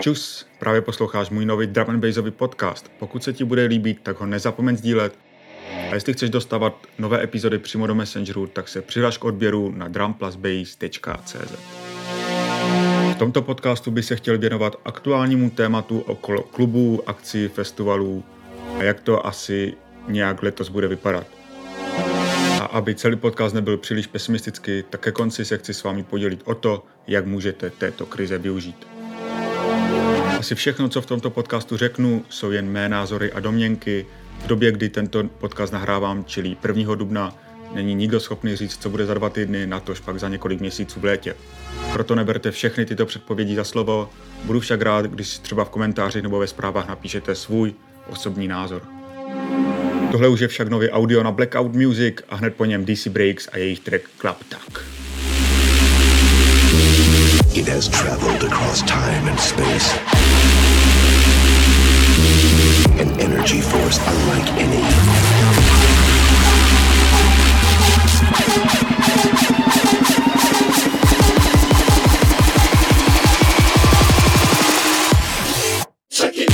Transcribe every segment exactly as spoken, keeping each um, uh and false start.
Čus, právě posloucháš můj nový Drum and Bassový podcast. Pokud se ti bude líbit, tak ho nezapomeň sdílet. A jestli chceš dostávat nové epizody přímo do Messengeru, tak se přihlaš k odběru na drum plus bass tečka cé zet. V tomto podcastu bych se chtěl věnovat aktuálnímu tématu okolo klubů, akcí, festivalů a jak to asi nějak letos bude vypadat. A aby celý podcast nebyl příliš pesimistický, tak ke konci se chci s vámi podělit o to, jak můžete této krize využít. Asi všechno, co v tomto podcastu řeknu, jsou jen mé názory a domněnky. V době, kdy tento podcast nahrávám, čili prvního dubna, není nikdo schopný říct, co bude za dva týdny, natož pak za několik měsíců v létě. Proto neberte všechny tyto předpovědi za slovo, budu však rád, když třeba v komentáři nebo ve zprávách napíšete svůj osobní názor. Tohle už je však nový audio na Blackout Music a hned po něm D C Breaks a jejich track Klaptak. It has traveled across time and space. An energy force unlike any. Check it.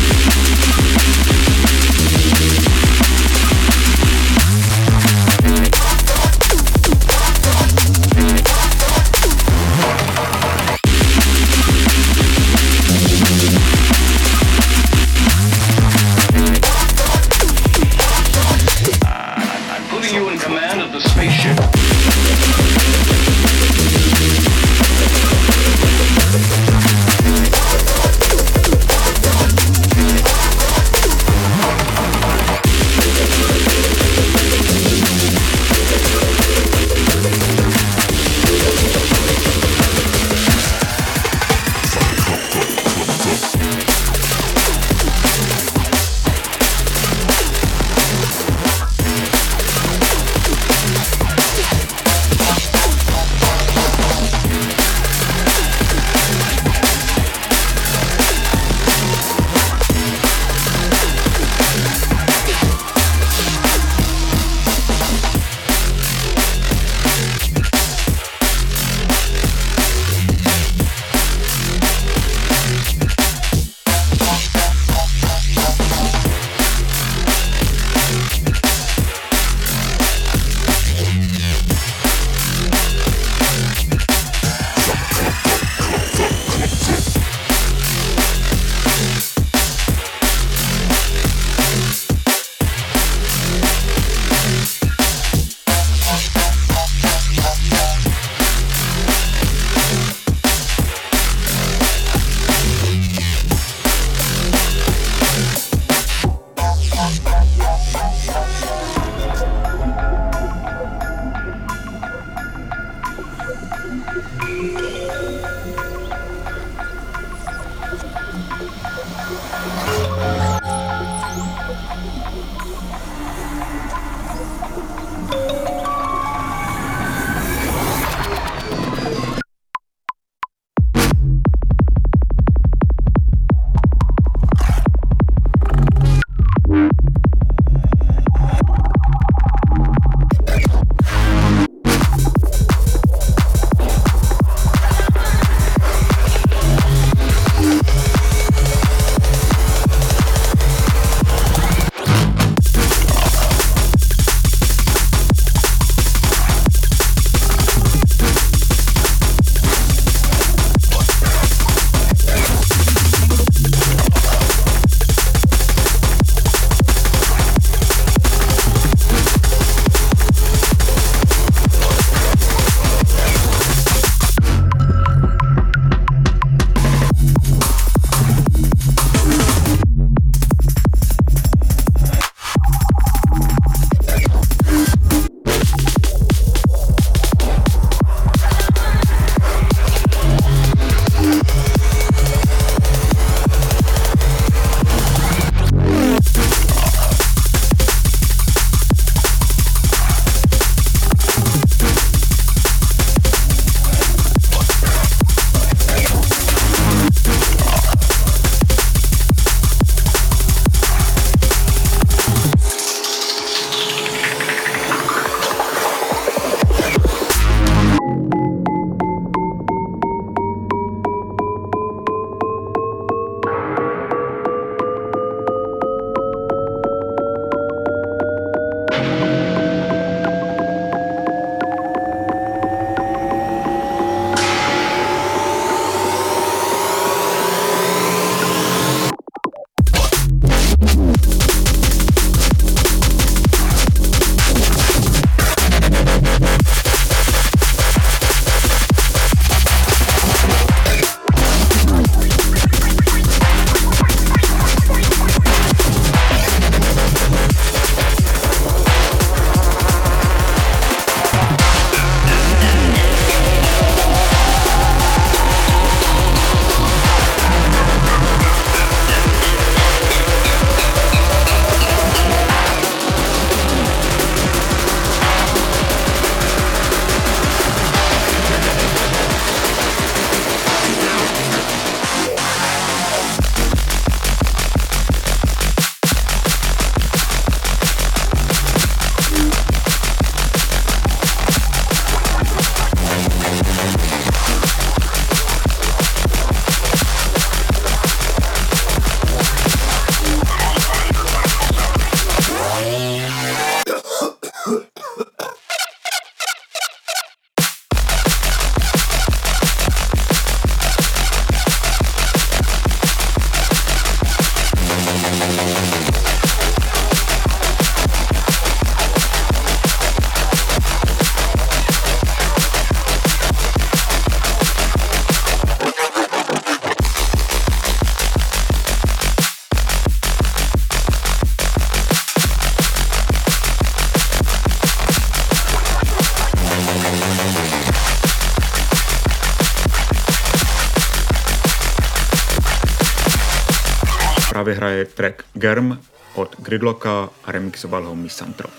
právě hraje track Germ od Gridlocka a remixoval ho Misantrop.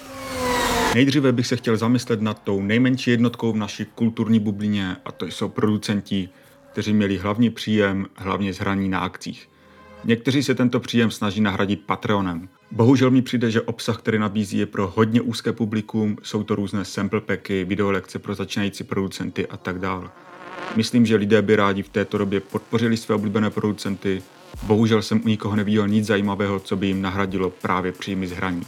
Nejdříve bych se chtěl zamyslet nad tou nejmenší jednotkou v naší kulturní bublině, a to jsou producenti, kteří měli hlavní příjem hlavně z hraní na akcích. Někteří se tento příjem snaží nahradit Patreonem. Bohužel mi přijde, že obsah, který nabízí, je pro hodně úzké publikum, jsou to různé sample packy, videolekce pro začínající producenty a tak dál. Myslím, že lidé by rádi v této době podpořili své oblíbené producenty, bohužel jsem u nikoho neviděl nic zajímavého, co by jim nahradilo právě příjmy z hraní.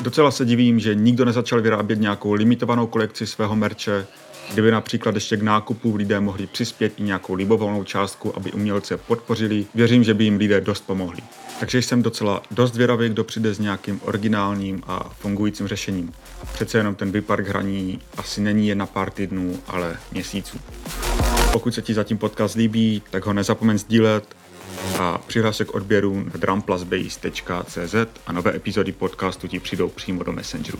Docela se divím, že nikdo nezačal vyrábět nějakou limitovanou kolekci svého merče, kdyby například ještě k nákupu lidé mohli přispět i nějakou libovolnou částku, aby umělce podpořili, věřím, že by jim lidé dost pomohli. Takže jsem docela dost vědavý, kdo přijde s nějakým originálním a fungujícím řešením. Přece jenom ten výpadek hraní asi není jen na pár týdnů, ale měsíců. Pokud se ti zatím podcast líbí, tak ho nezapomeň sdílet a přihlás se k odběru na drum plus base tečka cé zet a nové epizody podcastu ti přijdou přímo do Messengeru.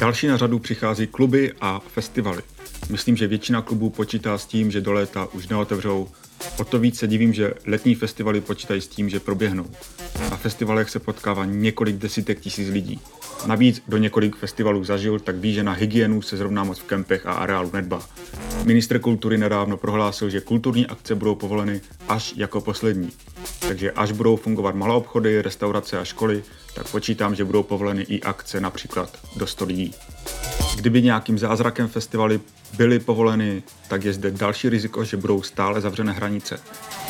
Další na řadu přichází kluby a festivaly. Myslím, že většina klubů počítá s tím, že do léta už neotevřou. O to víc se divím, že letní festivaly počítají s tím, že proběhnou. Na festivalech se potkává několik desítek tisíc lidí. Navíc do několik festivalů zažil, tak ví, že na hygienu se zrovna moc v kempech a areálu nedbá. Ministr kultury nedávno prohlásil, že kulturní akce budou povoleny až jako poslední. Takže až budou fungovat maloobchody, restaurace a školy, tak počítám, že budou povoleny i akce například do sto lidí. Kdyby nějakým zázrakem festivaly byly povoleny, tak je zde další riziko, že budou stále zavřené hranice.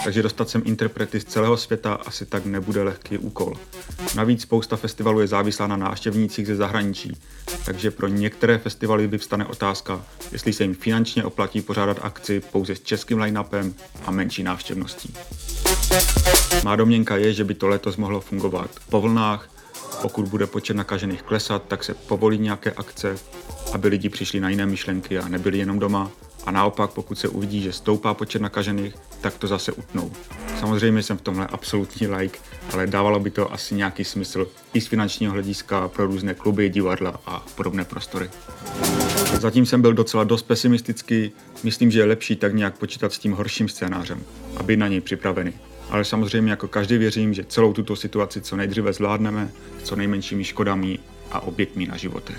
Takže dostat sem interprety z celého světa asi tak nebude lehký úkol. Navíc spousta festivalů je závislá na návštěvnících ze zahraničí, takže pro některé festivaly vyvstane otázka, jestli se jim finančně oplatí pořádat akci pouze s českým line-upem a menší návštěvností. Má domněnka je, že by to letos mohlo fungovat po vlnách. Pokud bude počet nakažených klesat, tak se povolí nějaké akce, aby lidi přišli na jiné myšlenky a nebyli jenom doma a naopak, pokud se uvidí, že stoupá počet nakažených, tak to zase utnou. Samozřejmě jsem v tomhle absolutní like, ale dávalo by to asi nějaký smysl i z finančního hlediska pro různé kluby, divadla a podobné prostory. Zatím jsem byl docela dost pesimistický, myslím, že je lepší tak nějak počítat s tím horším scénářem a být na něj připravený. Ale samozřejmě jako každý věřím, že celou tuto situaci co nejdříve zvládneme s co nejmenšími škodami a obětmi na životech.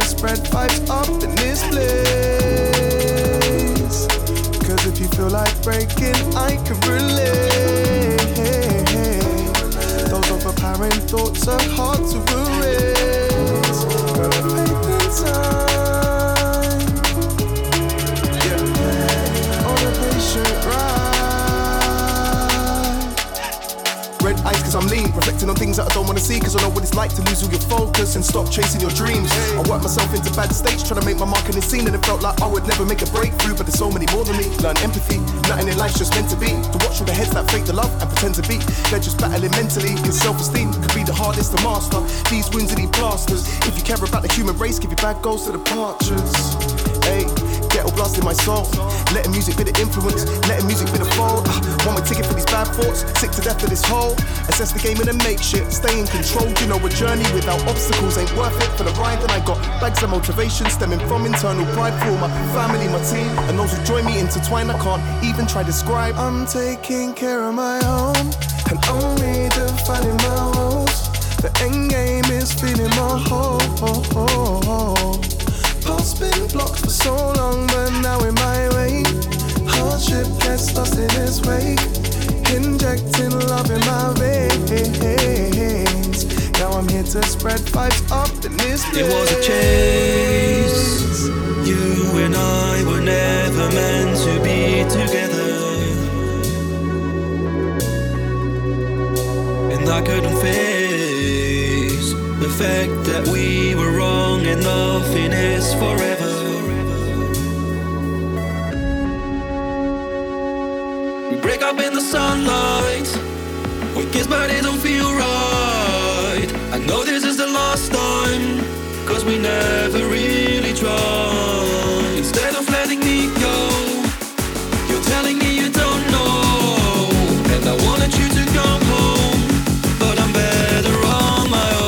to spread vibes up in this place. Cause if you feel like breaking, I can relate. Those overpowering thoughts are hard to erase. Gotta make the time, yeah, on a patient ride. Red eyes cause I'm lean, reflecting on things that I don't wanna see. Cause I know what it's like to lose all your focus and stop chasing your dreams. I worked myself into bad states, trying to make my mark in the scene. And it felt like I would never make a breakthrough, but there's so many more than me. Learn empathy, nothing in life's just meant to be. To watch all the heads that fake the love and pretend to be. They're just battling mentally, and self-esteem could be the hardest to master. These wounds are these plasters. If you care about the human race, give your bad goals to the parchers. Hey, ghetto blast in my soul. Letting music be the influence, letting music be the fold. One way ticket for these bad thoughts, sick to death of this hole. Assess the game and then make shit, stay in control. You know a journey without obstacles ain't worth it for the ride. And I got bags of motivation stemming from internal pride. For all my family, my team, and those who join me intertwine. I can't even try to describe. I'm taking care of my own, and only defining my woes. The end game is feeling my whole. Past been blocked for so long, but now in my way. Hardship gets lost in its wake. Injecting love in my veins. Now I'm here to spread vibes up in this place. It was a chase. You and I were never meant to be together. And I couldn't face the fact that we were wrong and nothing is forever. Break up in the sunlight. We kiss but it don't feel right. I know this is the last time, cause we never really tried. Instead of letting me go, you're telling me you don't know. And I wanted you to come home, but I'm better on my own.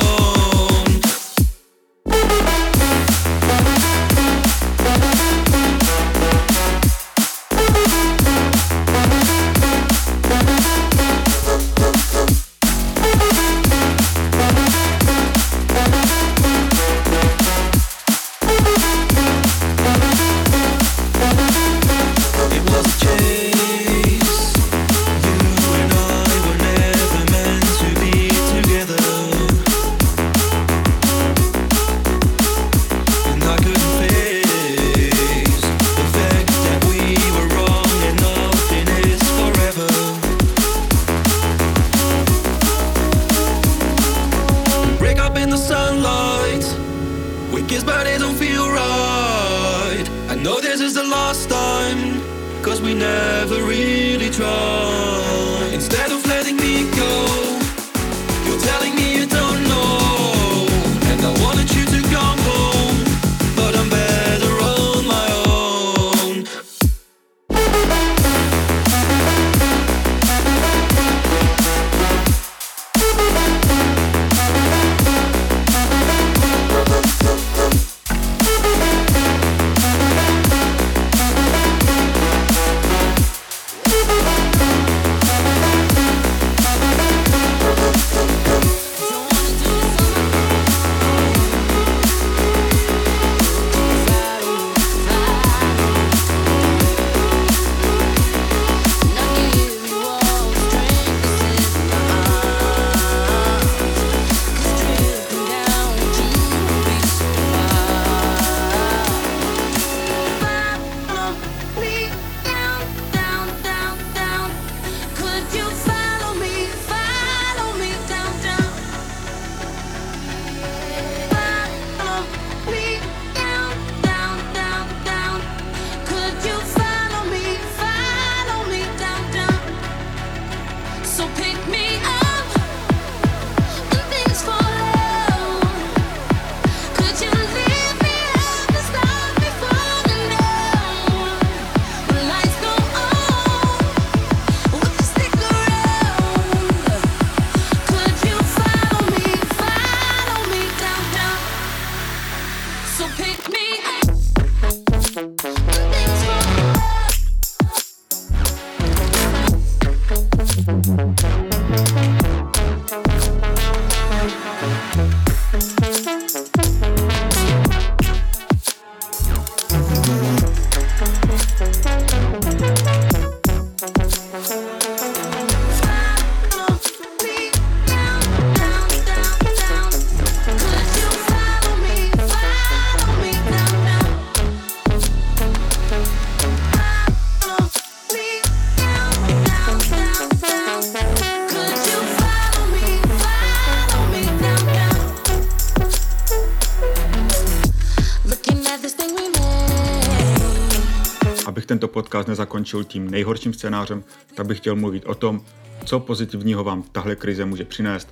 tento podcast nezakončil tím nejhorším scénářem, tak bych chtěl mluvit o tom, co pozitivního vám tahle krize může přinést,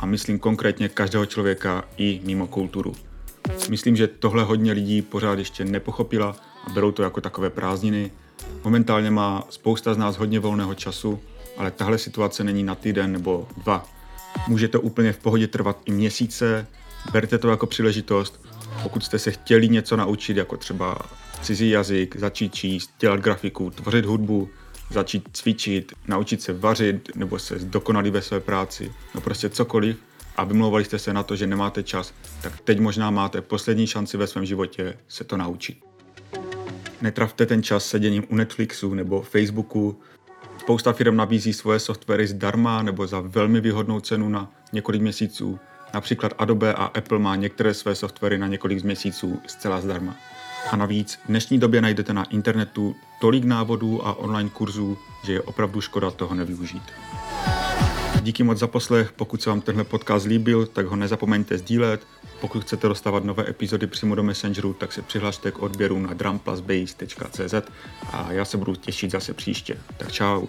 a myslím konkrétně každého člověka i mimo kulturu. Myslím, že tohle hodně lidí pořád ještě nepochopila a berou to jako takové prázdniny. Momentálně má spousta z nás hodně volného času, ale tahle situace není na týden nebo dva. Může to úplně v pohodě trvat i měsíce, berte to jako příležitost. Pokud jste se chtěli něco naučit, jako třeba cizí jazyk, začít číst, dělat grafiku, tvořit hudbu, začít cvičit, naučit se vařit nebo se zdokonalit ve své práci, no prostě cokoliv, a vymlouvali jste se na to, že nemáte čas, tak teď možná máte poslední šanci ve svém životě se to naučit. Netravte ten čas seděním u Netflixu nebo Facebooku. Spousta firm nabízí svoje softwary zdarma nebo za velmi výhodnou cenu na několik měsíců. Například Adobe a Apple má některé své softwary na několik měsíců zcela zdarma. A navíc v dnešní době najdete na internetu tolik návodů a online kurzů, že je opravdu škoda toho nevyužít. Díky moc za poslech, pokud se vám tenhle podcast líbil, tak ho nezapomeňte sdílet. Pokud chcete dostávat nové epizody přímo do Messengeru, tak se přihlašte k odběru na drum plus bass tečka cé zet a já se budu těšit zase příště. Tak čau.